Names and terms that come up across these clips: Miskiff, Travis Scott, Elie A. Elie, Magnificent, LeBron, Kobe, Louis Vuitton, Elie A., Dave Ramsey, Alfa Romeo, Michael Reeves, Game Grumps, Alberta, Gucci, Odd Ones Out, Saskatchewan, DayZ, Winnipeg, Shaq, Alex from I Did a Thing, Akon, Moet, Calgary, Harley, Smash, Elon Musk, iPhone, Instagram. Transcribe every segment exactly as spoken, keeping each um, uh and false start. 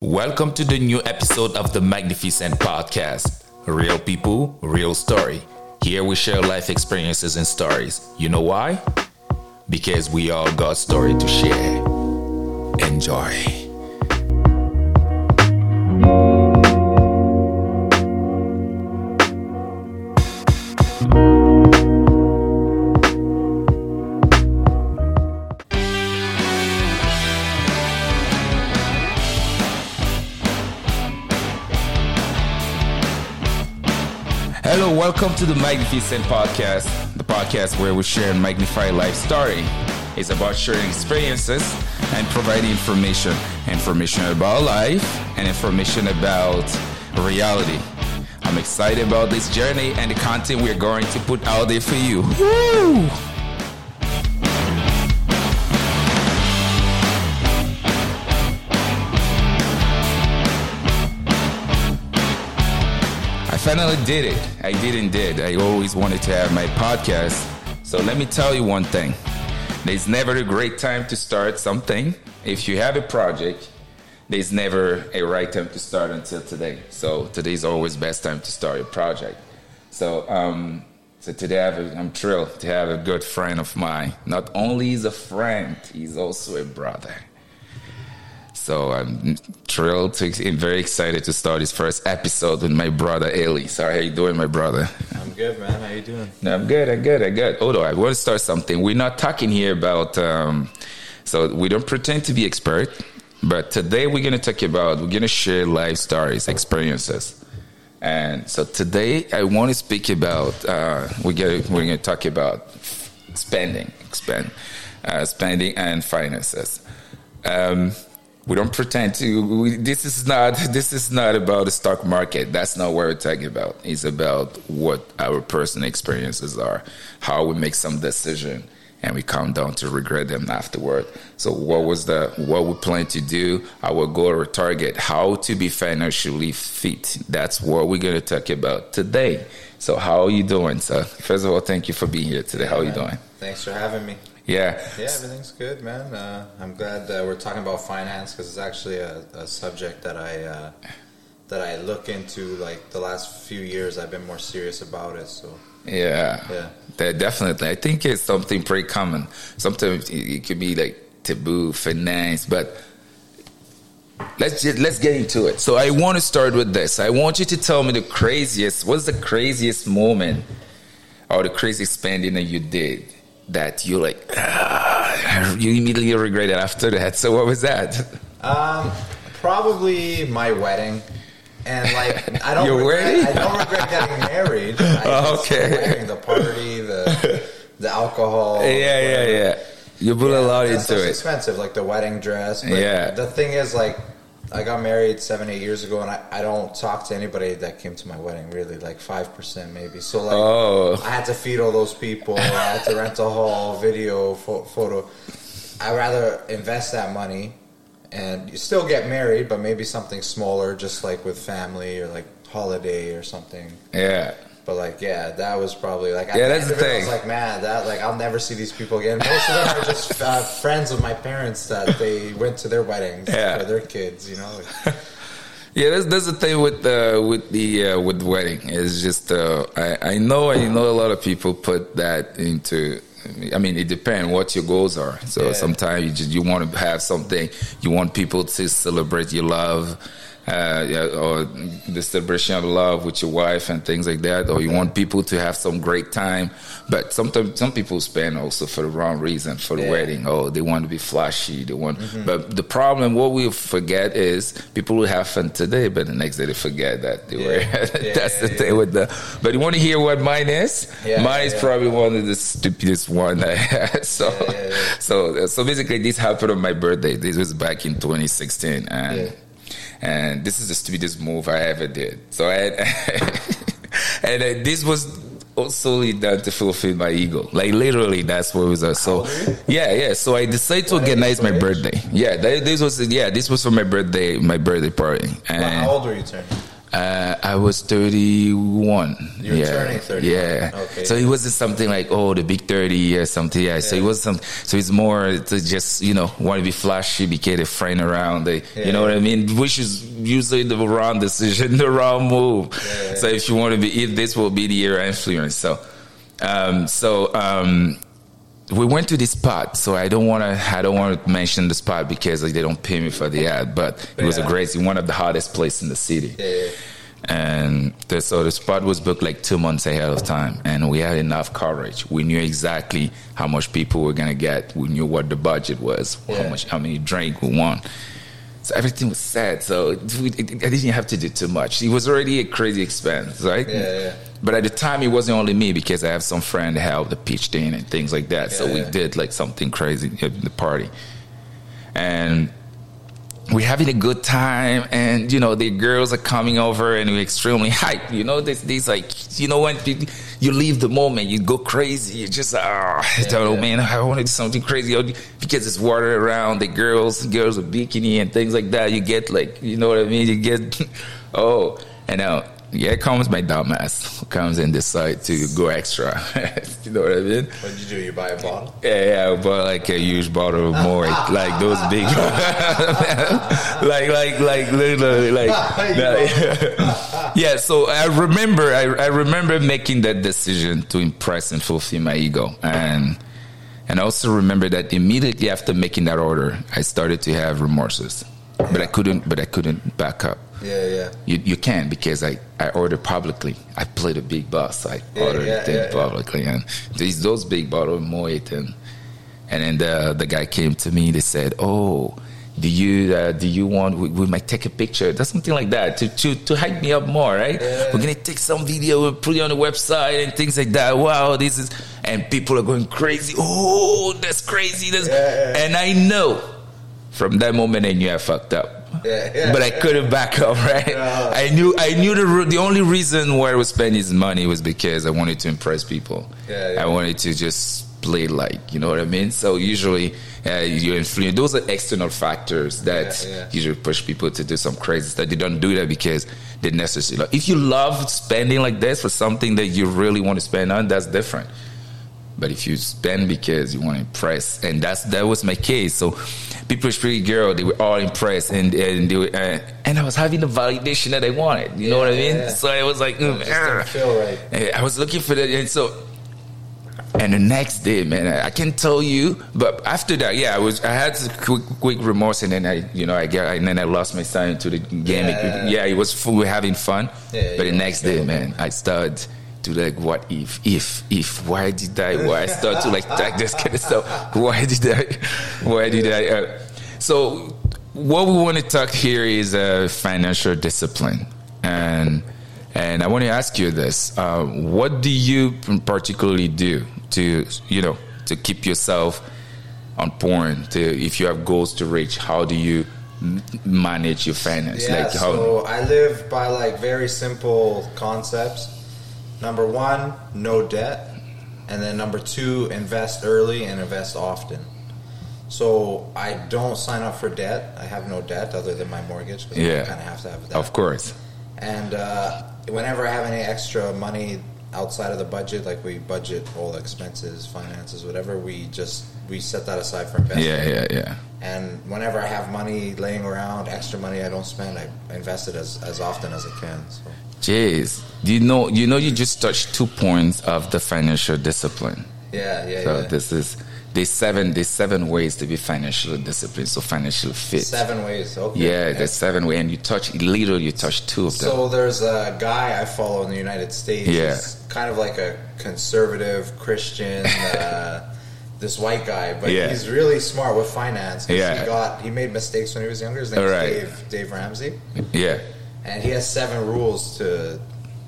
Welcome to the new episode of the Magnificent podcast. Real people, real story. Here we share life experiences and stories. You know why? Because we all got story to share. Enjoy. Hello, welcome to the Magnificent Podcast, the podcast where we share and magnify life story. It's about sharing experiences and providing information, information about life and information about reality. I'm excited about this journey and the content we're going to put out there for you. Woo! Finally did it. I did and did. I always wanted to have my podcast. So let me tell you one thing. There's never a great time to start something. If you have a project, there's never a right time to start until today. So today's always best time to start a project. So um, so today I have a, I'm thrilled to have a good friend of mine. Not only is a friend, he's also a brother. So I'm thrilled to, and very excited to start this first episode with my brother, Elie. Sorry, how you doing, my brother? I'm good, man. How you doing? No, I'm good, I'm good, I'm good. Hold on, I want to start something. We're not talking here about, um, so we don't pretend to be expert, but today we're going to talk about, we're going to share life stories, experiences. And so today I want to speak about, uh, we're going we're going to talk about spending, expand, uh, spending and finances. Um We don't pretend to. We, this is not. This is not about the stock market. That's not what we're talking about. It's about what our personal experiences are, how we make some decision, and we come down to regret them afterward. So, what was the what we plan to do? Our goal or target? How to be financially fit? That's what we're gonna talk about today. So, how are you doing? So, first of all, thank you for being here today. How are you doing? Thanks for having me. Yeah. Yeah, everything's good, man. Uh, I'm glad that we're talking about finance because it's actually a, a subject that I uh, that I look into. Like the last few years, I've been more serious about it. So yeah, yeah, that definitely. I think it's something pretty common. Sometimes it, it could be like taboo, finance, but let's just, let's get into it. So I want to start with this. I want you to tell me the craziest. What's the craziest moment or the craziest spending that you did? That you like, ah, you immediately regret it after that. So what was that? Um, probably my wedding, and like I don't. Your regret, wedding? I don't regret getting married. I okay. The, wedding, the party, the the alcohol. Yeah, yeah, yeah. You put yeah, a lot into it. It's expensive, like the wedding dress. But yeah. The thing is, like, I got married seven, eight years ago, and I, I don't talk to anybody that came to my wedding, really, like five percent maybe. So, like, oh. I had to feed all those people. I had to rent a hall, video, fo- photo. I'd rather invest that money and you still get married, but maybe something smaller, just like with family or, like, holiday or something. Yeah. But, like, yeah, that was probably, like, yeah, that's the thing. I was like, man, that, like, I'll never see these people again. Most of them are just uh, friends of my parents that they went to their weddings yeah. for their kids, you know? yeah, that's, that's the thing with uh, with the uh, with wedding. It's just, uh, I, I know I know a lot of people put that into, I mean, it depends what your goals are. So yeah. sometimes you just, you want to have something, you want people to celebrate your love. Uh, yeah, or the celebration of love with your wife and things like that, or you want people to have some great time. But sometimes some people spend also for the wrong reason for the yeah. wedding. Oh, they want to be flashy. They want, mm-hmm. but the problem, what we forget is people will have fun today, but the next day they forget that they yeah. were. yeah, that's yeah, the yeah, thing yeah. with the. But you want to hear what mine is? Yeah, mine yeah, is yeah. probably one of the stupidest one I had. So, yeah, yeah, yeah. so, so basically, this happened on my birthday. This was back in twenty sixteen, and. Yeah. And this is the stupidest move I ever did. So I had, and uh, this was solely done to fulfill my ego. Like literally, that's what it was. Uh, so yeah, yeah. So I decided to organize my birthday. Yeah, that, this was yeah, this was for my birthday, my birthday party. And how old were you turning? Uh, I was thirty-one. You're yeah. turning thirty-one. Yeah. Okay. So it wasn't something like, oh, the big thirty or something. Yeah. yeah. So it was some. So it's more to just, you know, want to be flashy, be get a friend around. They, yeah. You know what I mean? Which is usually the wrong decision, the wrong move. Yeah. So if you want to be, this will be the year I influence. So, um, so um, we went to this spot. So I don't want to. I don't want to mention the spot because like, they don't pay me for the ad. But it was yeah. a great, one of the hottest places in the city. Yeah. And the, so the spot was booked like two months ahead of time, and we had enough coverage. We knew exactly how much people were gonna get. We knew what the budget was, yeah. how much, how many drink we want. So everything was set. So we, it, I didn't have to do too much. It was already a crazy expense, right? Yeah, yeah. But at the time, it wasn't only me because I have some friend that helped the pitch in and things like that. Yeah, so we yeah. did like something crazy at the party, and. We're having a good time, and you know the girls are coming over, and we're extremely hyped. You know, this, these like, you know, when you, you leave the moment, you go crazy. You just, oh, I don't know, man, I want to do something crazy because there's water around. The girls, girls with bikini and things like that. You get like, you know what I mean? You get, oh, and now yeah, comes my dumbass who comes and decides to go extra. You know what I mean? What did you do? You buy a bottle? Yeah, yeah, I bought like a huge bottle of more, like those big, like, like, like, literally, like, that, yeah. yeah. So I remember, I, I remember making that decision to impress and fulfill my ego, and and I also remember that immediately after making that order, I started to have remorses, but I couldn't, but I couldn't back up. Yeah, yeah. You you can because I, I order publicly. I played a big boss. I yeah, ordered yeah, things yeah, publicly, yeah. and these those big bottles of Moet, and and then the the guy came to me. They said, "Oh, do you uh, do you want? We, we might take a picture. That's something like that to to to hype me up more, right? Yeah. We're gonna take some video, we'll put it on the website and things like that. Wow, this is and people are going crazy. Oh, that's crazy. That's yeah, yeah. and I know from that moment I knew I fucked up." Yeah, yeah, but I couldn't back up, right? No. I knew I knew the the only reason why I was spending his money was because I wanted to impress people. Yeah, yeah. I wanted to just play like, you know what I mean? So usually uh, you influence. Those are external factors that yeah, yeah. usually push people to do some crazy stuff. They don't do that because they necessarily. Like, if you love spending like this for something that you really want to spend on, that's different. But if you spend because you want to impress, and that's that was my case. So people, pretty girl, they were all impressed, and and they were, uh, and I was having the validation that I wanted. You yeah, know what I mean? Yeah. So I was like, mm, I, feel right. I was looking for that, and so. And the next day, man, I, I can't tell you, but after that, yeah, I was I had some quick quick remorse, and then I, you know, I got, and then I lost my son into the game. Yeah, it, yeah it was full, we were having fun, yeah, but yeah, the next day, man, I started. To like what if if if why did I why I start to like tag this kind of stuff why did I why did I uh, so what we want to talk here is uh, financial discipline, and and I want to ask you this, uh, what do you particularly do to you know to keep yourself on point to, if you have goals to reach, how do you manage your finance? Yeah, like how so I live by like very simple concepts. Number one, no debt. And then number two, invest early and invest often. So I don't sign up for debt. I have no debt other than my mortgage. Because yeah. I kind of have to have that. Of course. And uh, whenever I have any extra money outside of the budget, like we budget all expenses, finances, whatever, we just we set that aside for investment. Yeah, yeah, yeah. And whenever I have money laying around, extra money I don't spend, I invest it as, as often as I can. So. Jeez, you know, you know, you just touched two points of the financial discipline. Yeah, yeah. So yeah. this is there's seven there's seven ways to be financially disciplined. So financially fit. Seven ways. Okay. Yeah, yeah. There's seven ways, and you touch literally you touch two of them. So there's a guy I follow in the United States. Yeah. He's kind of like a conservative Christian. Uh, this white guy, but yeah. he's really smart with finance. Yeah. He got he made mistakes when he was younger. His name All is right. Dave Dave Ramsey. Yeah. And he has seven rules to,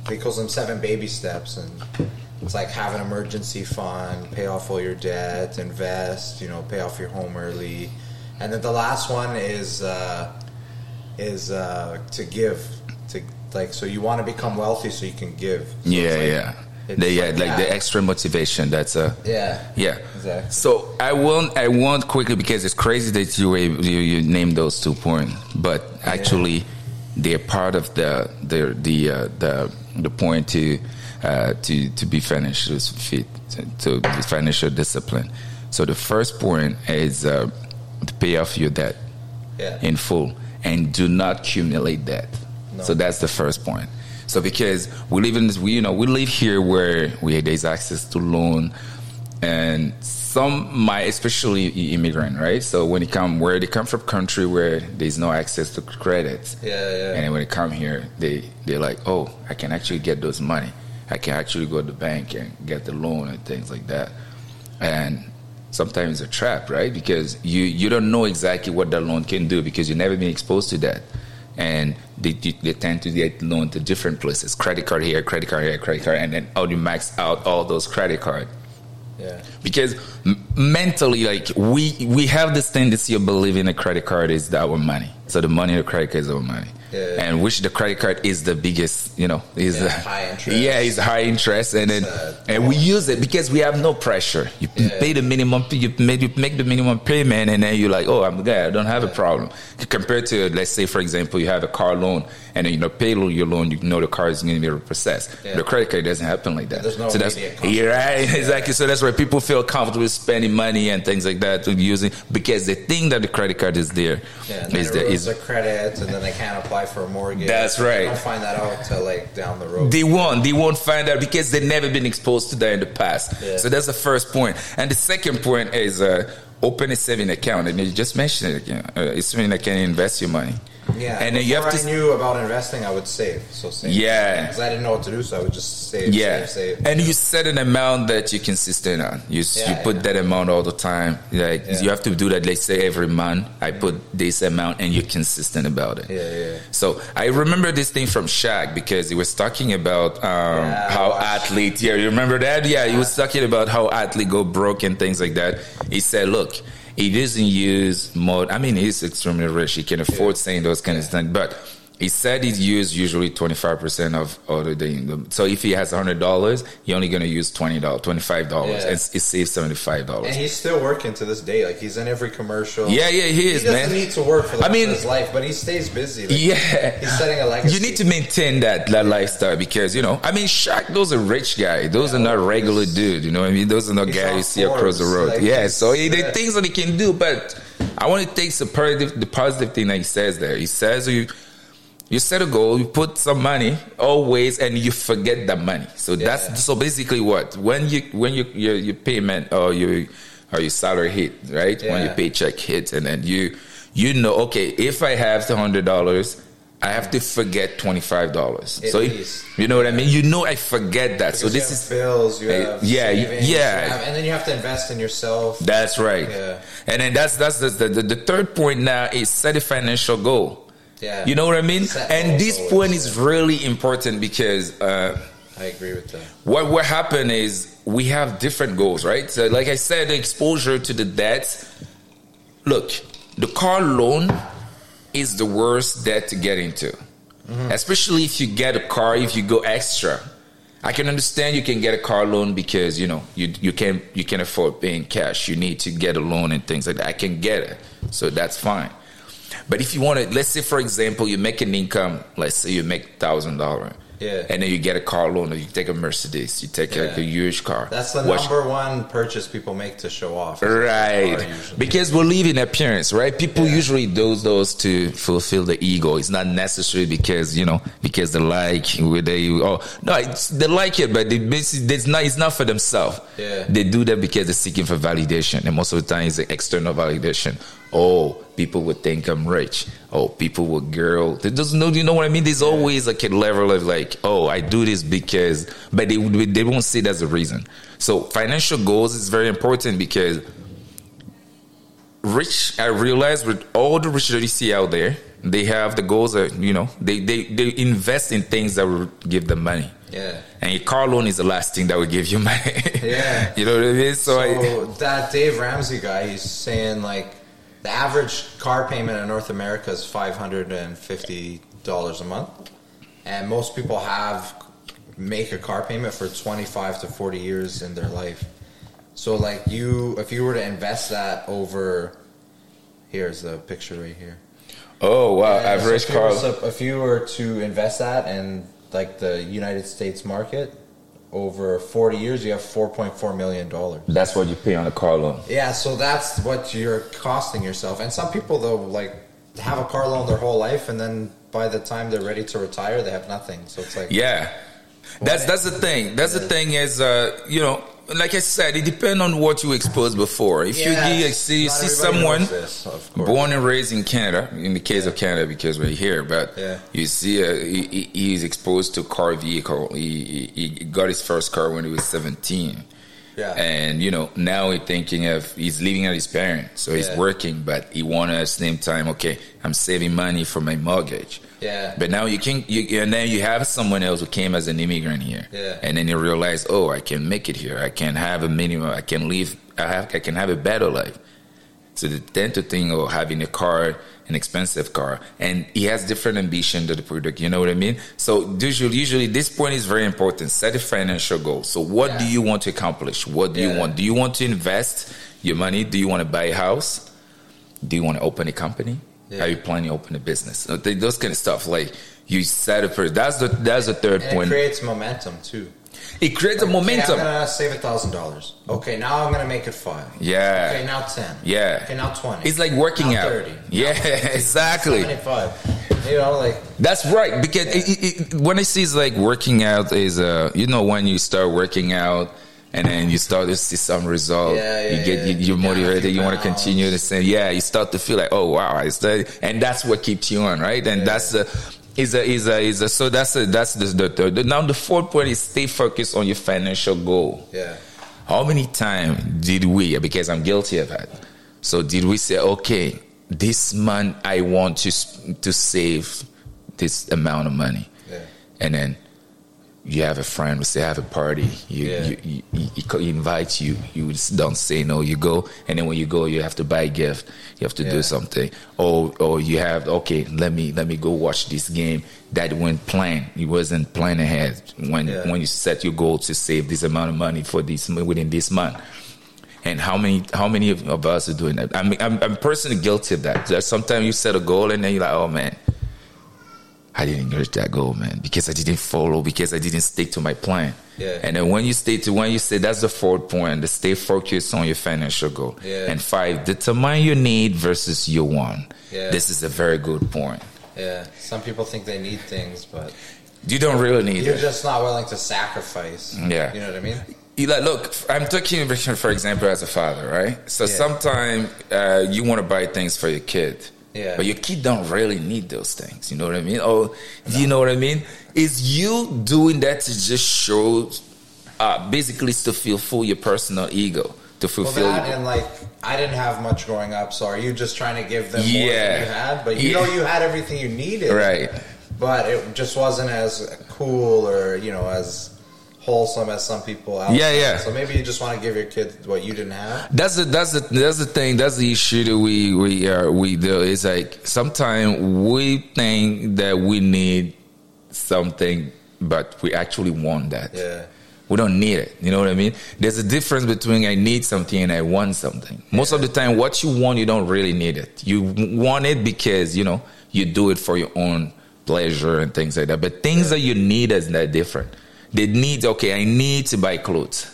he calls them seven baby steps. And it's like have an emergency fund, pay off all your debt, invest, you know, pay off your home early. And then the last one is uh, is uh, to give. to like So you want to become wealthy so you can give. So yeah, like, yeah. They, yeah, like, like yeah. the extra motivation. That's a yeah, yeah. Exactly. So I won't, I won't quickly because it's crazy that you you, you named those two points. But actually, yeah. they're part of the the the uh, the, the point to uh, to to be financially fit, to, to financial discipline. So the first point is uh, to pay off your debt yeah. in full, and do not accumulate debt. No. So that's the first point. So because we live in this, we, you know, we live here where we there's access to loan, and some might, especially immigrant, right? So when they come, where they come from, country where there's no access to credit, yeah, yeah. And when they come here, they they're like, oh, I can actually get those money. I can actually go to the bank and get the loan and things like that. And sometimes it's a trap, right? Because you you don't know exactly what that loan can do because you've never been exposed to that. And they, they tend to get loaned to different places. Credit card here, credit card here, credit card, and then oh, you max out all those credit cards. Yeah. Because m- mentally, like, we we have this tendency of believing a credit card is our money. So the money in the credit card is our money. Yeah. And which the credit card is the biggest, you know. is yeah, the, high interest. Yeah, it's high interest. And then uh, and we use it because we have no pressure. You yeah. pay the minimum, you make, you make the minimum payment, and then you're like, oh, I'm good, I don't have yeah. a problem. Compared to, let's say, for example, you have a car loan, and then you know, pay your loan, you know the car is going to be reprocessed. Yeah. The credit card doesn't happen like that. There's no so that's yeah, right, yeah. exactly. So that's where people feel comfortable spending money and things like that, using because they think that the credit card is there. Yeah, and is there is the credit, and then they can't apply for a mortgage. That's right. They don't find that out until like down the road. They won't. They won't find out because they've never been exposed to that in the past. Yeah. So that's the first point. And the second point is uh, open a saving account. And you just mentioned it again. Uh, it's mean I can invest your money. Yeah. And then you have I to knew about investing, I would save. So save. Yeah. Because I didn't know what to do, so I would just save. Yeah. Save, save. And you set an amount that you consistent on. You yeah, you put yeah. that amount all the time. Like yeah. you have to do that. Let's say every month I mm-hmm. put this amount, and you're consistent about it. Yeah, yeah. So I remember this thing from Shaq because he was talking about um, yeah, how athletes. Yeah, you remember that? Yeah, yeah, he was talking about how athletes go broke and things like that. He said, "Look." He doesn't use mode. I mean, he's extremely rich. He can afford yeah. saying those kind yeah. of things. But he said he used usually twenty-five percent of all the thing. So if he has one hundred dollars, he's only going to use twenty dollars, twenty-five dollars. Yeah. And he saves seventy-five dollars. And he's still working to this day. Like, he's in every commercial. Yeah, yeah, he is, man. He doesn't man. need to work for the rest I mean, of his life, but he stays busy. Like, yeah. He's setting a legacy. You need to maintain that, that yeah. lifestyle because, you know, I mean, Shaq, those are rich guys. Those yeah, are not regular dudes. You know what I mean? Those are not guys you see Forbes, across the road. Like yeah, so he, yeah. the things that he can do. But I want to take the positive, the positive thing that he says there. He says you... You set a goal, you put some money always, and you forget that money. So yeah. that's so basically what when you when you, your your payment or your or your salary hit, right? Yeah. When your paycheck hits, and then you you know, okay, if I have the hundred dollars, I have to forget twenty five dollars. So least. you know what I mean. You know, I forget that. Because so this you have is bills. You have yeah, savings, yeah, you have, and then you have to invest in yourself. That's right. Yeah. And then that's that's the the, the third point now is set a financial goal. Yeah. You know what I mean? And this point is really important because uh, I agree with that. What what happened is we have different goals, right? So, like I said, the exposure to the debt. Look, the car loan is the worst debt to get into, mm-hmm. especially if you get a car. If you go extra, I can understand you can get a car loan because you know you you can you can afford paying cash. You need to get a loan and things like that. I can get it, so that's fine. But if you want to, let's say, for example, you make an income, let's say you make one thousand dollars. Yeah. And then you get a car loan, or you take a Mercedes, you take yeah. like a huge car. That's the Watch. number one purchase people make to show off. Right. Because we live in appearance, right? People yeah. usually do those to fulfill the ego. It's not necessary because, you know, because they like, they, oh, no, it's, they like it, but they basically, it's not, it's not for themselves. Yeah. They do that because they're seeking for validation. And most of the time it's the external validation. Oh, people would think I'm rich. Oh, people would girl. They just know, you know what I mean? There's yeah. always like a level of like, oh, I do this because, but they they won't see it as a reason. So financial goals is very important because rich, I realize with all the rich that you see out there, they have the goals that, you know, they, they, they invest in things that will give them money. Yeah. And your car loan is the last thing that will give you money. Yeah. You know what I mean? So, so I, that Dave Ramsey guy, he's saying like, the average car payment in North America is five hundred fifty dollars a month. And most people have make a car payment for twenty-five to forty years in their life. So, like, you, if you were to invest that over... Here's the picture right here. Oh, wow. Yeah, average so car. So if you were to invest that in like the United States market, over forty years, you have four point four million dollars. That's what you pay on a car loan. Yeah, so that's what you're costing yourself. And some people, though, like have a car loan their whole life, and then by the time they're ready to retire, they have nothing. So it's like... Yeah. That's that's the thing. That's the thing is, uh, you know, like I said, it depends on what you exposed before. If yeah, you, you see, see someone this, born and raised in Canada, in the case yeah. of Canada, because we're here, but yeah. you see, uh, he, he's exposed to car vehicle. He, he, he got his first car when he was seventeen. Yeah. And, you know, now he's thinking of, he's living at his parents, so he's yeah. working, but he wants at the same time, okay, I'm saving money for my mortgage. Yeah. But now you can, you, and then you have someone else who came as an immigrant here. Yeah. And then you realize, oh, I can make it here. I can have a minimum. I can live. I have. I can have a better life. So they tend to think, oh, having a car, an expensive car, and he has different ambition to the product. You know what I mean? So usually, usually this point is very important. Set a financial goal. So what yeah. do you want to accomplish? What do yeah. you want? Do you want to invest your money? Do you want to buy a house? Do you want to open a company? Yeah. Are you planning to open a business? Those kind of stuff. Like you set a person. That's the that's the third and point. It creates momentum too. It creates like, a momentum. Okay, I'm gonna save a thousand dollars. Okay, now I'm gonna make it five. Yeah. Okay, now ten. Yeah. Okay, now twenty. It's like working now out. thirty. Yeah, now exactly. Twenty-five. You know, like that's right. Because yeah. it, it, when I see it's like working out is uh you know when you start working out. And then you start to see some result. Yeah, yeah, you get yeah. you, you're motivated. Yeah, you want to continue the same. Yeah, you start to feel like, oh wow, I started, and that's what keeps you on, right? And yeah, that's the yeah. is a is a is a. So that's a, that's the, the, the now the fourth point is stay focused on your financial goal. Yeah. How many times did we? Because I'm guilty of that. So did we say, okay, this month I want to to save this amount of money, yeah. and then. You have a friend who say, I have a party. You, yeah. you, you, you, you invite you. You don't say no. You go. And then when you go, you have to buy a gift. You have to yeah. do something. Or, or you have, okay, let me let me go watch this game. That went planned. It wasn't planned ahead. When yeah. when you set your goal to save this amount of money for this within this month. And how many how many of, of us are doing that? I mean, I'm, I'm personally guilty of that. Sometimes you set a goal and then you're like, oh, man. I didn't reach that goal, man, because I didn't follow, because I didn't stick to my plan. Yeah. And then when you stay to when you say that's the fourth point, to stay focused on your financial goal. Yeah. And five, determine your need versus your want. Yeah. This is a very good point. Yeah. Some people think they need things, but you don't really need you're it. You're just not willing to sacrifice. Yeah. You know what I mean? Eli, look, I'm talking, for example, as a father, right? So yeah. sometimes uh, you want to buy things for your kid. Yeah. But your kid don't really need those things. You know what I mean? Or no. You know what I mean? Is you doing that to just show, uh, basically to fulfill your personal ego, to fulfill. Well, that your... and like I didn't have much growing up, so are you just trying to give them yeah. more than you had? But you yeah. know you had everything you needed, right? But it just wasn't as cool or you know as. Wholesome as some people outside. Yeah, yeah. So maybe you just want to give your kids what you didn't have. That's the that's the that's the thing. That's the issue that we we are we do. It's like sometimes we think that we need something, but we actually want that. Yeah. We don't need it. You know what I mean? There's a difference between I need something and I want something. Most yeah. of the time, what you want, you don't really need it. You want it because you know you do it for your own pleasure and things like that. But things yeah. that you need is not different. They need, okay, I need to buy clothes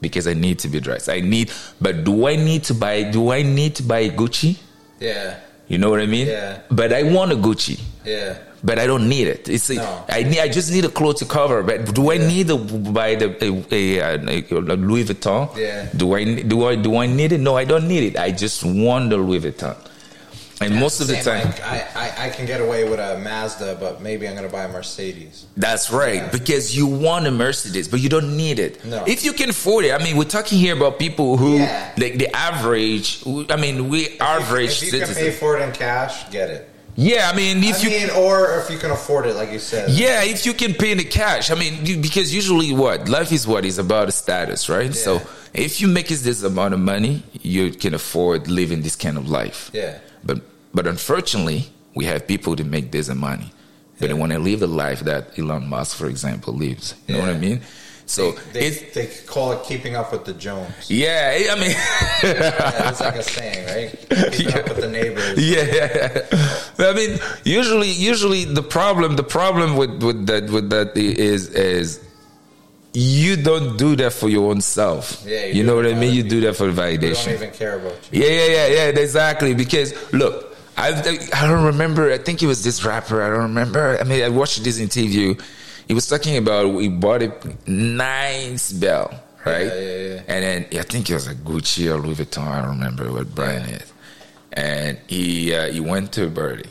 because I need to be dressed. I need, but do I need to buy, do I need to buy Gucci? Yeah. You know what I mean? Yeah. But I want a Gucci. Yeah. But I don't need it. It's no. I need. I just need a cloth to cover. But do I yeah. need to buy the a, a, a Louis Vuitton? Yeah. Do I do I do I need it? No, I don't need it. I just want the Louis Vuitton. And yeah, most of the time, like, I, I, I can get away with a Mazda, but maybe I'm going to buy a Mercedes. That's right, yeah. because you want a Mercedes, but you don't need it. No. If you can afford it, I mean, we're talking here about people who, yeah. like the average, I mean, we if average. You, if you citizens. Can pay for it in cash, get it. Yeah, I mean, if I mean, you or if you can afford it, like you said. Yeah, if you can pay in the cash. I mean, because usually what life is what is about a status, right? Yeah. So if you make this amount of money, you can afford living this kind of life. Yeah, but. But unfortunately, we have people that make this and money. But yeah. they want to live the life that Elon Musk, for example, lives. You yeah. know what I mean? So they, they, it, they call it keeping up with the Jones. Yeah, I mean. It's yeah, like a saying, right? Keeping yeah. up with the neighbors. Yeah. yeah. I mean, usually, usually the problem, the problem with, with that, with that is, is you don't do that for your own self. Yeah, you, you know what I mean. You do that for validation. You don't even care about you. Yeah, yeah, yeah, yeah. Exactly. Because look. I I don't remember. I think it was this rapper. I don't remember. I mean, I watched this interview. He was talking about he bought a nice belt, right? Yeah, yeah, yeah. And then I think it was a Gucci or Louis Vuitton. I don't remember what brand it is. And he uh, he went to a party.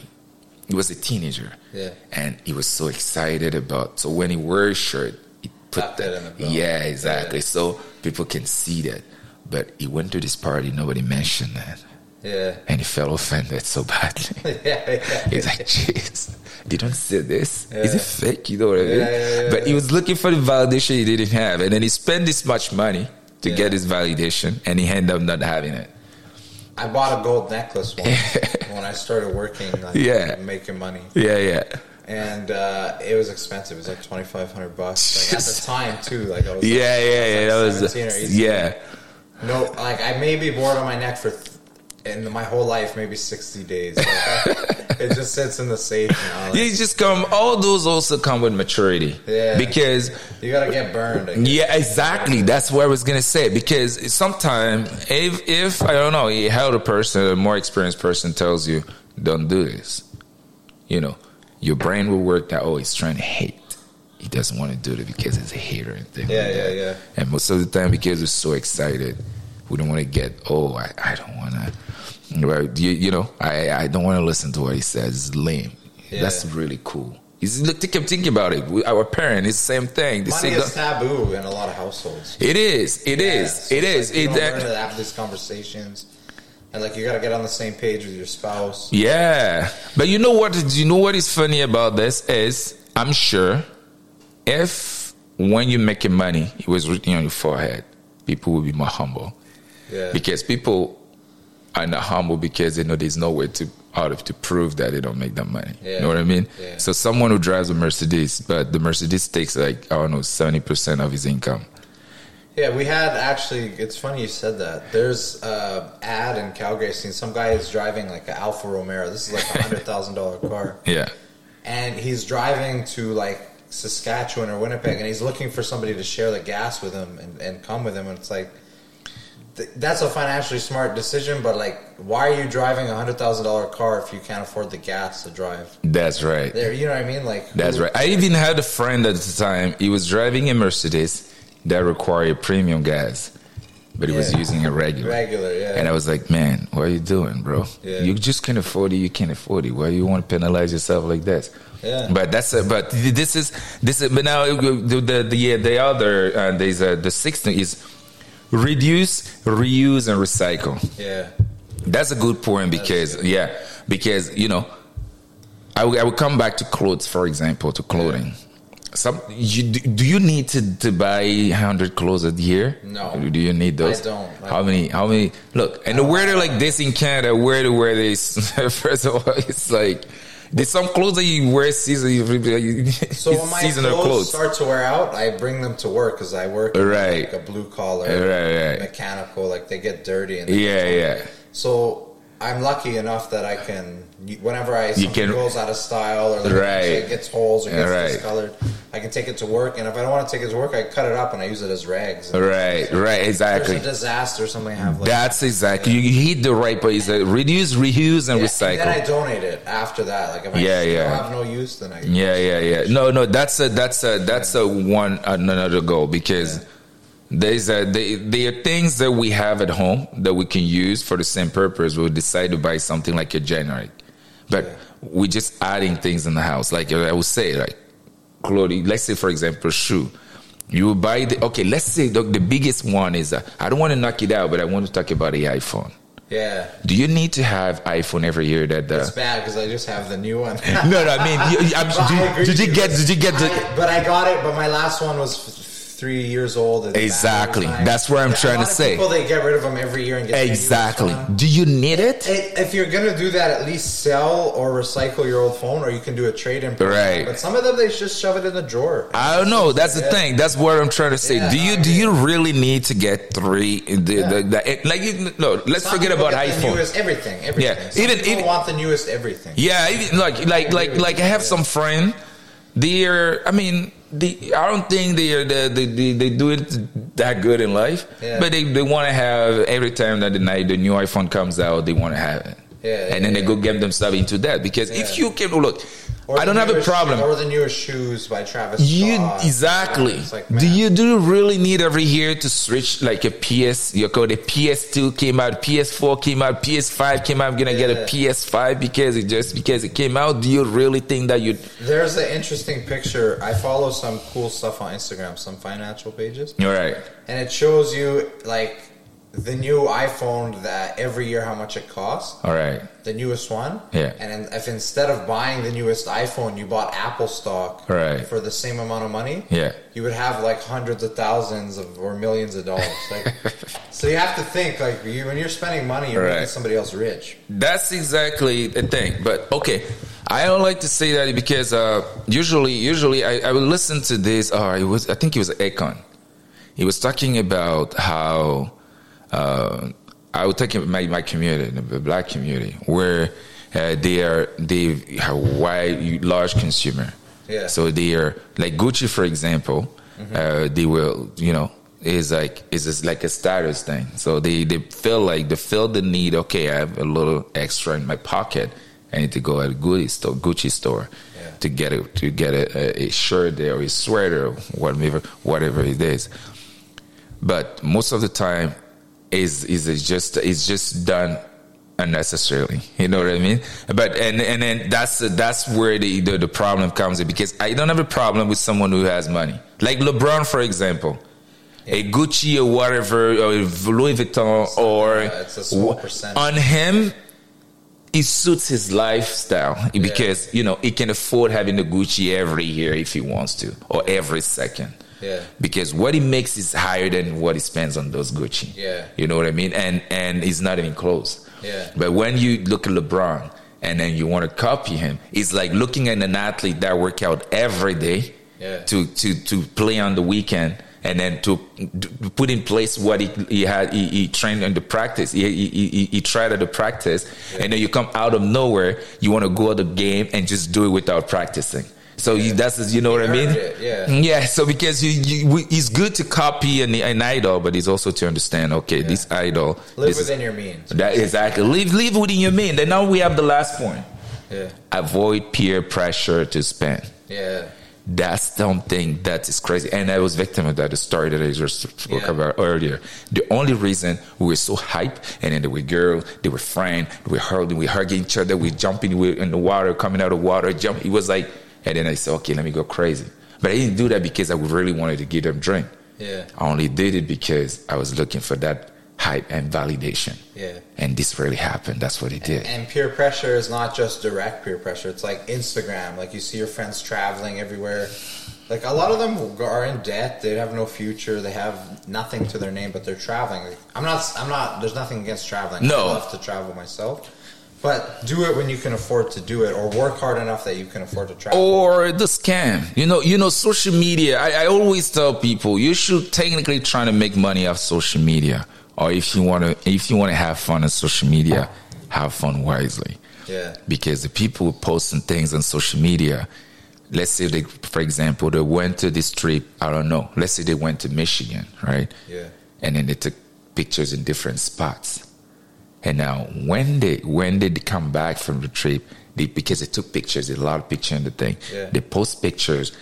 He was a teenager. Yeah. And he was so excited about. So when he wore a shirt, he put Top that. that in the belt. Yeah, exactly. Yeah. So people can see that. But he went to this party. Nobody mentioned that. Yeah. And he felt offended so badly. yeah, yeah. He's like, jeez, they don't see this. Yeah. Is it fake? You know what I mean? Yeah, yeah, yeah, but yeah. He was looking for the validation he didn't have. And then he spent this much money to yeah. get his validation, and he ended up not having it. I bought a gold necklace once when I started working, like, yeah. making money. Yeah, yeah. And uh, it was expensive. It was like twenty-five hundred bucks. Like, at the time, too. Like I was yeah, like, yeah, I was yeah. Like that was, yeah. No, like I maybe wore it on my neck for. Th- In my whole life, maybe sixty days. Like, it just sits in the safe now. Like, you just come. All those also come with maturity. Yeah, because you gotta get burned. Again. Yeah, exactly. That's what I was gonna say. Because sometimes, if if I don't know, a elder person, a more experienced person tells you, "Don't do this," you know, your brain will work that. Oh, he's trying to hate. He doesn't want to do it because he's a hater and things. Yeah, like yeah, that. yeah. And most of the time, because we're so excited. We don't want to get, oh, I, I don't want to, you, you know, I, I don't want to listen to what he says. It's lame. Yeah. That's really cool. He's, look, think, think about it. We, our parent, it's the same thing. They Money say, is taboo in a lot of households. It is. It yeah. is. So it is. Like, you it, don't learn to have these conversations. And, like, you got to get on the same page with your spouse. Yeah. But you know what? You know what is funny about this is, I'm sure, if when you're making money, it was written on your forehead, people will be more humble. Yeah. Because people are not humble because they know there's no way to out of to prove that they don't make that money. Yeah. You know what I mean? Yeah. So someone who drives a Mercedes, but the Mercedes takes like, I don't know, seventy percent of his income. Yeah, we had actually, it's funny you said that. There's an ad in Calgary, I've seen some guy is driving like an Alfa Romeo. This is like a one hundred thousand dollars car. Yeah. And he's driving to like Saskatchewan or Winnipeg, and he's looking for somebody to share the gas with him and, and come with him. And it's like, that's a financially smart decision, but like, why are you driving a hundred thousand dollar car if you can't afford the gas to drive? That's right. There, you know what I mean? Like, that's right. I even had a friend at the time. He was driving a Mercedes that required premium gas, but he yeah. was using a regular. Regular, yeah. And I was like, man, what are you doing, bro? Yeah. You just can't afford it. You can't afford it. Why do you want to penalize yourself like that? Yeah. But that's a, but this is this is but now the the the, the other uh, there's a, the sixth thing is. Reduce, reuse, and recycle. Yeah, that's a good point because good. yeah, because you know, I w- I would come back to clothes, for example, to clothing. Yeah. Some you, do you need to, to buy a hundred clothes a year? No. Or do you need those? I don't. I how don't. many? How many? Look, and the weather like this in Canada, weather where they first of all, it's like. There's some clothes that you wear seasonally. So when my clothes, clothes start to wear out, I bring them to work because I work in right. like a blue collar, right, right. mechanical. Like they get dirty. And they yeah, get yeah. So I'm lucky enough that I can, whenever I something can, goes out of style or like right. it gets holes or gets right. discolored, I can take it to work. And if I don't want to take it to work, I cut it up and I use it as rags. Right, right, exactly. There's a disaster or something I have. Like, That's exactly. Yeah. You hit the right place. Like reduce, reuse, and yeah, recycle. And then I donate it after that. Like if I yeah, yeah. have no use, then I. Yeah, yeah, yeah. No, no. That's a that's a that's yeah. a one another goal because yeah. there's a they, there are things that we have at home that we can use for the same purpose. We'll decide to buy something like a generic, but yeah. we're just adding things in the house. Like I would say, like. Clothing, let's say for example, shoe. You buy the okay. Let's say the, the biggest one is uh, I don't want to knock it out, but I want to talk about the iPhone. Yeah. Do you need to have iPhone every year? That uh, it's bad because I just have the new one. no, no. I mean, you, I'm, did, I did you get? Did you get? The, I, but I got it. But my last one was three years old. And exactly. That's what I'm yeah, trying a lot to of say. People, they get rid of them every year and get exactly. Do you need it? It, it? If you're gonna do that, at least sell or recycle your old phone, or you can do a trade in. Right. But some of them, they just shove it in the drawer. I don't know. That's the thing. That's what I'm trying to say. Yeah, do you I mean, do you really need to get three? The, yeah. the, the, like you, no. Let's some forget about iPhone. The newest everything. Everything. Yeah. Some even people even, want the newest everything. Yeah. Even, like like like like I have some friend. They're, I mean, they, I don't think they're, they, they, they do it that good in life, yeah. but they, they want to have, every time that the night the new iPhone comes out, they want to have it. Yeah, and yeah, then they yeah, go get yeah. themselves into that. Because yeah. if you can, look, or I don't have a problem. Shoes, or the newer shoes by Travis you, Scott. Exactly. Yeah, like, do you do you really need every year to switch like a P S? You call the P S two came out, P S four came out, P S five came out. I'm gonna yeah. get a P S five because it just because it came out. Do you really think that you? There's an interesting picture. I follow some cool stuff on Instagram, some financial pages. All right, and it shows you like. The new iPhone, that every year how much it costs. All right. The newest one. Yeah. And if instead of buying the newest iPhone, you bought Apple stock right. for the same amount of money, yeah. you would have like hundreds of thousands of or millions of dollars. Like, so you have to think like you, when you're spending money, you're right. making somebody else rich. That's exactly the thing. But okay, I don't like to say that because uh, usually, usually I, I would listen to this. Oh, it was I think it was Akon. He was talking about how. Uh, I would take my my community, the black community, where uh, they are they have wide large consumer. Yeah. So they are like Gucci, for example. Mm-hmm. Uh, they will, you know, is like is like a status thing. So they, they feel like they feel the need. Okay, I have a little extra in my pocket. I need to go at a Gucci store, Gucci store, yeah. to get a, to get a, a shirt there or a sweater, or whatever whatever it is. But most of the time. Is is it just it's just done unnecessarily? You know what I mean? But and and then that's that's where the, the the problem comes in, because I don't have a problem with someone who has money, like LeBron, for example, yeah. a Gucci or whatever, or Louis Vuitton, so, or yeah, it's a small percentage. On him, it suits his lifestyle yeah. because you know he can afford having a Gucci every year if he wants to, or every second. Yeah. Because what he makes is higher than what he spends on those Gucci. Yeah. You know what I mean? And and it's not even close. Yeah. But when you look at LeBron and then you want to copy him, it's like looking at an athlete that works out every day yeah. to, to, to play on the weekend and then to, to put in place what he he had he, he trained in the practice. He he, he, he tried at the practice yeah. and then you come out of nowhere, you want to go at the game and just do it without practicing. So yeah. you, that's you know he what I mean? It, yeah. yeah. So because you, you, it's good to copy an, an idol, but it's also to understand. Okay, yeah. this idol live this within is, your means. That exactly. Live live within your means. And now we have the last point. Yeah. Avoid peer pressure to spend. Yeah. That's something that is crazy, and I was victim of that. The story that I just spoke yeah. about earlier. The only reason we were so hype, and then they were girls, they were friends, we were hurling, we were hugging each other, we were jumping, we were in the water, coming out of water, jump. It was like. And then I said, okay, let me go crazy. But I didn't do that because I really wanted to give them drink. Yeah. I only did it because I was looking for that hype and validation. Yeah. And this really happened. That's what it did. And, and peer pressure is not just direct peer pressure. It's like Instagram. Like you see your friends traveling everywhere. Like a lot of them are in debt. They have no future. They have nothing to their name, but they're traveling. Like, I'm not, I'm not, there's nothing against traveling. No. I love to travel myself. But do it when you can afford to do it, or work hard enough that you can afford to travel. Or the scam. You know, you know, social media. I, I always tell people you should technically try to make money off social media. Or if you wanna if you wanna have fun on social media, have fun wisely. Yeah. Because the people posting things on social media, let's say they, for example, they went to this trip, I don't know. Let's say they went to Michigan, right? Yeah. And then they took pictures in different spots. And now, when they when they come back from the trip, they, because they took pictures, they a lot of pictures in the thing. Yeah. They post pictures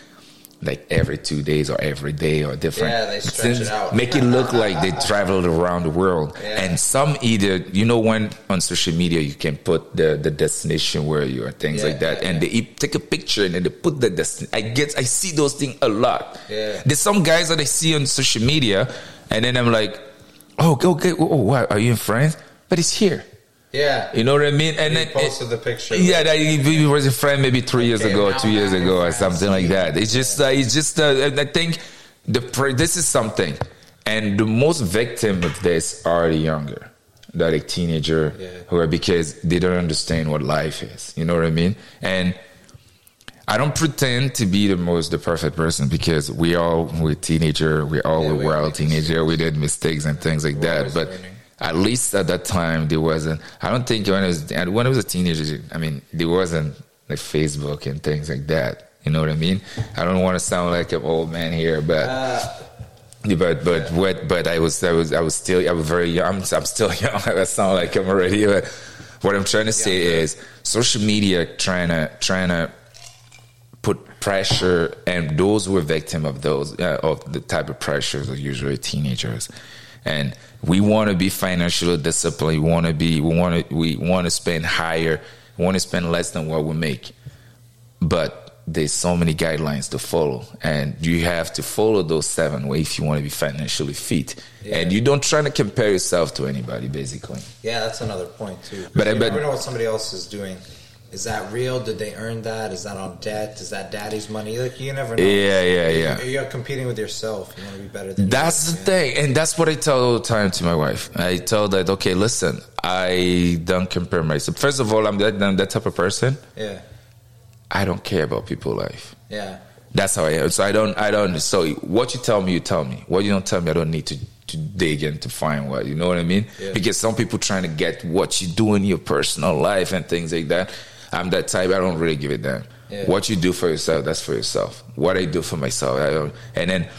like every two days or every day or different. Yeah, they stretch it out, make it look like they traveled around the world. Yeah. And some either, you know, when on social media you can put the, the destination where you are, things yeah, like that, yeah, and yeah. they take a picture and then they put the destination. I get I see those things a lot. Yeah. There's some guys that I see on social media, and then I'm like, oh, okay, oh, what are you in France? But it's here. Yeah. You know what I mean? And then posted it, the picture. Yeah, that he was a friend maybe three okay, years ago, or two years ago, or something like that. It's just, uh, it's just, uh, I think the pre- this is something, and the most victim of this are the younger, the like teenager, yeah. who are, because they don't understand what life is. You know what I mean? And I don't pretend to be the most, the perfect person, because we all were teenager, we all yeah, were we wild teenager, we did mistakes and things like that. But learning. At least at that time, there wasn't. I don't think when I was when I was a teenager, I mean, there wasn't like Facebook and things like that. You know what I mean? I don't want to sound like an old man here, but uh, but but yeah. what? But I was I was I was still I was very young. I'm, I'm still young. I sound like I'm already. But what I'm trying to say yeah, is social media trying to trying to. put pressure, and those who are victim of those uh, of the type of pressures are usually teenagers. And we want to be financially disciplined. We want to be we want to we want to spend higher. We want to spend less than what we make. But there's so many guidelines to follow, and you have to follow those seven ways if you want to be financially fit. Yeah. And you don't try to compare yourself to anybody, basically. Yeah, that's another point too. But I never know what somebody else is doing. Is that real? Did they earn that? Is that on debt? Is that daddy's money? Like, you never know. Yeah, yeah, yeah. You're, you're competing with yourself. You want to be better than That's you. the yeah. thing. And that's what I tell all the time to my wife. I tell that, okay, listen, I don't compare myself. First of all, I'm that, I'm that type of person. Yeah. I don't care about people's life. Yeah. That's how I am. So I don't, I don't, so what you tell me, you tell me. What you don't tell me, I don't need to to dig in to find what, you know what I mean? Yeah. Because some people trying to get what you do in your personal life and things like that. I'm that type. I don't really give a damn. Yeah. What you do for yourself, that's for yourself. What I do for myself, I don't. And then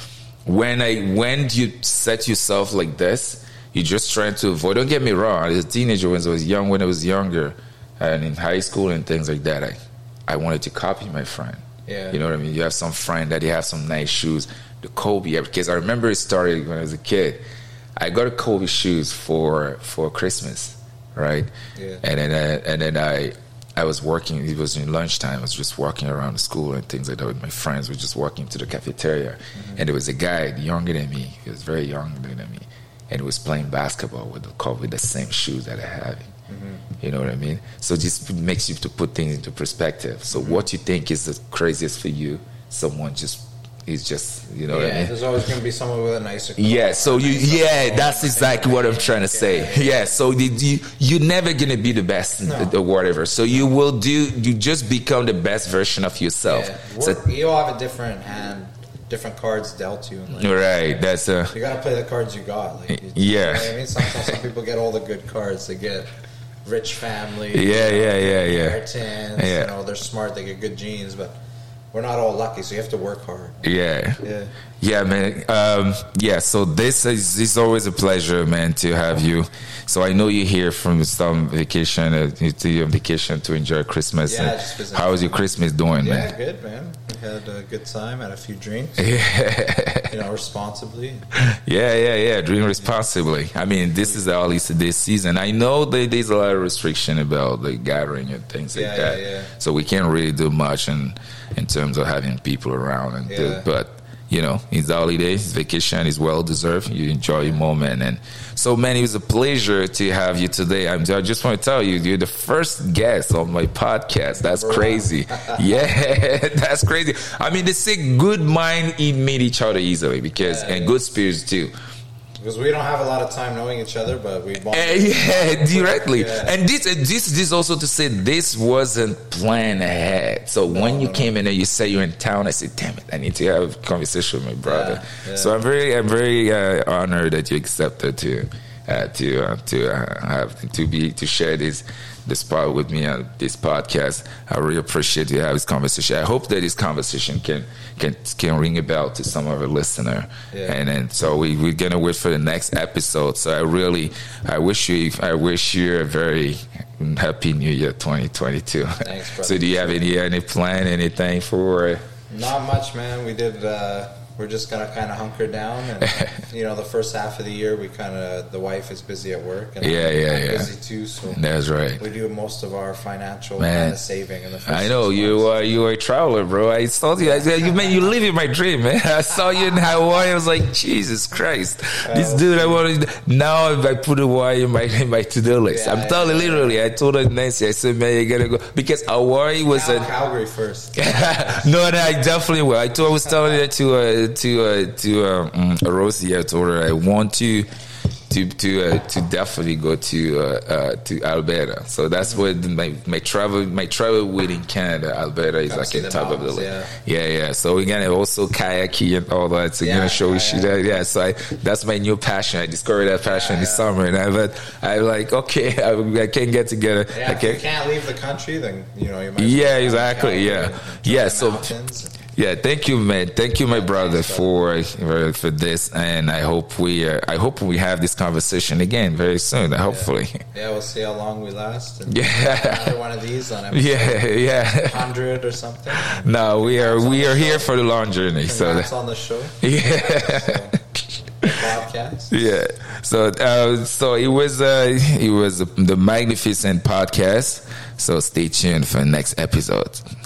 when I when you set yourself like this, you're just trying to avoid. Don't get me wrong. I was a teenager when I was young. When I was younger, and in high school and things like that, I, I wanted to copy my friend. Yeah. You know what I mean? You have some friend that he has some nice shoes. The Kobe, because I remember it started when I was a kid. I got a Kobe shoes for for Christmas, right? Yeah. And then I, and then I. I was working, it was in lunchtime, I was just walking around the school and things like that with my friends. We were just walking to the cafeteria. Mm-hmm. And there was a guy younger than me, he was very younger than me, and he was playing basketball with the, with the same shoes that I have. Mm-hmm. You know what I mean? So this makes you to put things into perspective. So mm-hmm. what you think is the craziest for you, someone just He's just, you know yeah, what I mean? There's always going to be someone with a nicer car. Yeah, so you, yeah, that's exactly what I'm trying to say. Yeah, yeah. yeah so the, you, you're never going to be the best no. or whatever. So you will do, you just become the best version of yourself. Yeah. So, you all have a different hand, different cards dealt to you. Like, right, yeah. that's a... You got to play the cards you got. Like, you, yeah. You know what I mean? Sometimes some people get all the good cards. They get rich family. Yeah, you know, yeah, yeah, yeah. Inheritance, yeah. You know, they're smart, they get good genes, but... We're not all lucky, so you have to work hard. Yeah. Yeah, yeah man. Um, yeah, so this is it's always a pleasure, man, to have you. So I know you're here from some vacation, uh, to your vacation to enjoy Christmas. Yeah, and just how is your Christmas doing, yeah, man? Yeah, good, man. We had a good time, had a few drinks. Yeah. You know, responsibly. Yeah, yeah, yeah, drink responsibly. I mean, this is all it's this season. I know that there's a lot of restriction about the gathering and things yeah, like that. Yeah, yeah. So we can't really do much and in terms of having people around and yeah. do, but you know, it's holidays, it's vacation, it's well deserved. You enjoy your moment, and so man, it was a pleasure to have you today. I'm, I just want to tell you, you're the first guest on my podcast. That's crazy. Yeah, that's crazy. I mean, they say good mind eat meet each other easily because yeah, and good spirits too. Because we don't have a lot of time knowing each other, but we bond. Uh, yeah, directly. Yeah. And this, this, this also to say, this wasn't planned ahead. So no, when you no, came no. in and you said you're in town, I said, "Damn it, I need to have a conversation with my brother." Yeah, yeah. So I'm very, I'm very uh, honored that you accepted to, uh, to, uh, to uh, have to be to share this, this part with me on this podcast. I really appreciate you having this conversation. I hope that this conversation can can can ring a bell to some of our listener. Yeah. And then so we, we're gonna wait for the next episode. So I really I wish you I wish you a very happy new year twenty twenty-two. Thanks, brother. So do you have any any plan, anything for? Not much, man. We did uh we're just gonna kind of hunker down, and you know, the first half of the year, we kind of the wife is busy at work, and yeah, I'm, yeah, I'm yeah, busy too. So that's right. We do most of our financial kind of saving in the first. I know you are you are a traveler, bro. I saw you. I, you man, you live in my dream, man. I saw you in Hawaii. I was like, Jesus Christ, well, this dude. I wanted now. I put Hawaii in my in my to do list. Yeah, I'm yeah, telling yeah. literally. I told Nancy. I said, man, you gotta go because Hawaii was Cal- a Calgary first. no, no, I definitely will. I, told, I was telling that to. Uh, to to uh, to um, Rosie, I told her I want to to to uh, to definitely go to uh, uh, to Alberta. So that's where my my travel my travel with in Canada. Alberta is like at top of the list. Yeah, yeah. So we're gonna also kayaking and all that. So yeah, gonna show you yeah, that. Yeah. So I, that's my new passion. I discovered that passion yeah, this yeah. summer, and I but I like okay, I, I can't get together. Yeah, I can't, if you can't leave the country, then you know you might. Yeah, exactly. Yeah, yeah. So. Mountains. Yeah, thank you, man. Thank you, my brother, for for this, and I hope we uh, I hope we have this conversation again very soon. Yeah. Hopefully, yeah, we'll see how long we last. And yeah, another one of these on episode yeah, yeah, hundred or something. No, we are we are here for the long journey. So that's on the show. Yeah. So. Podcast. Yeah, so uh, so it was uh, it was the Magnificent podcast. So stay tuned for the next episode.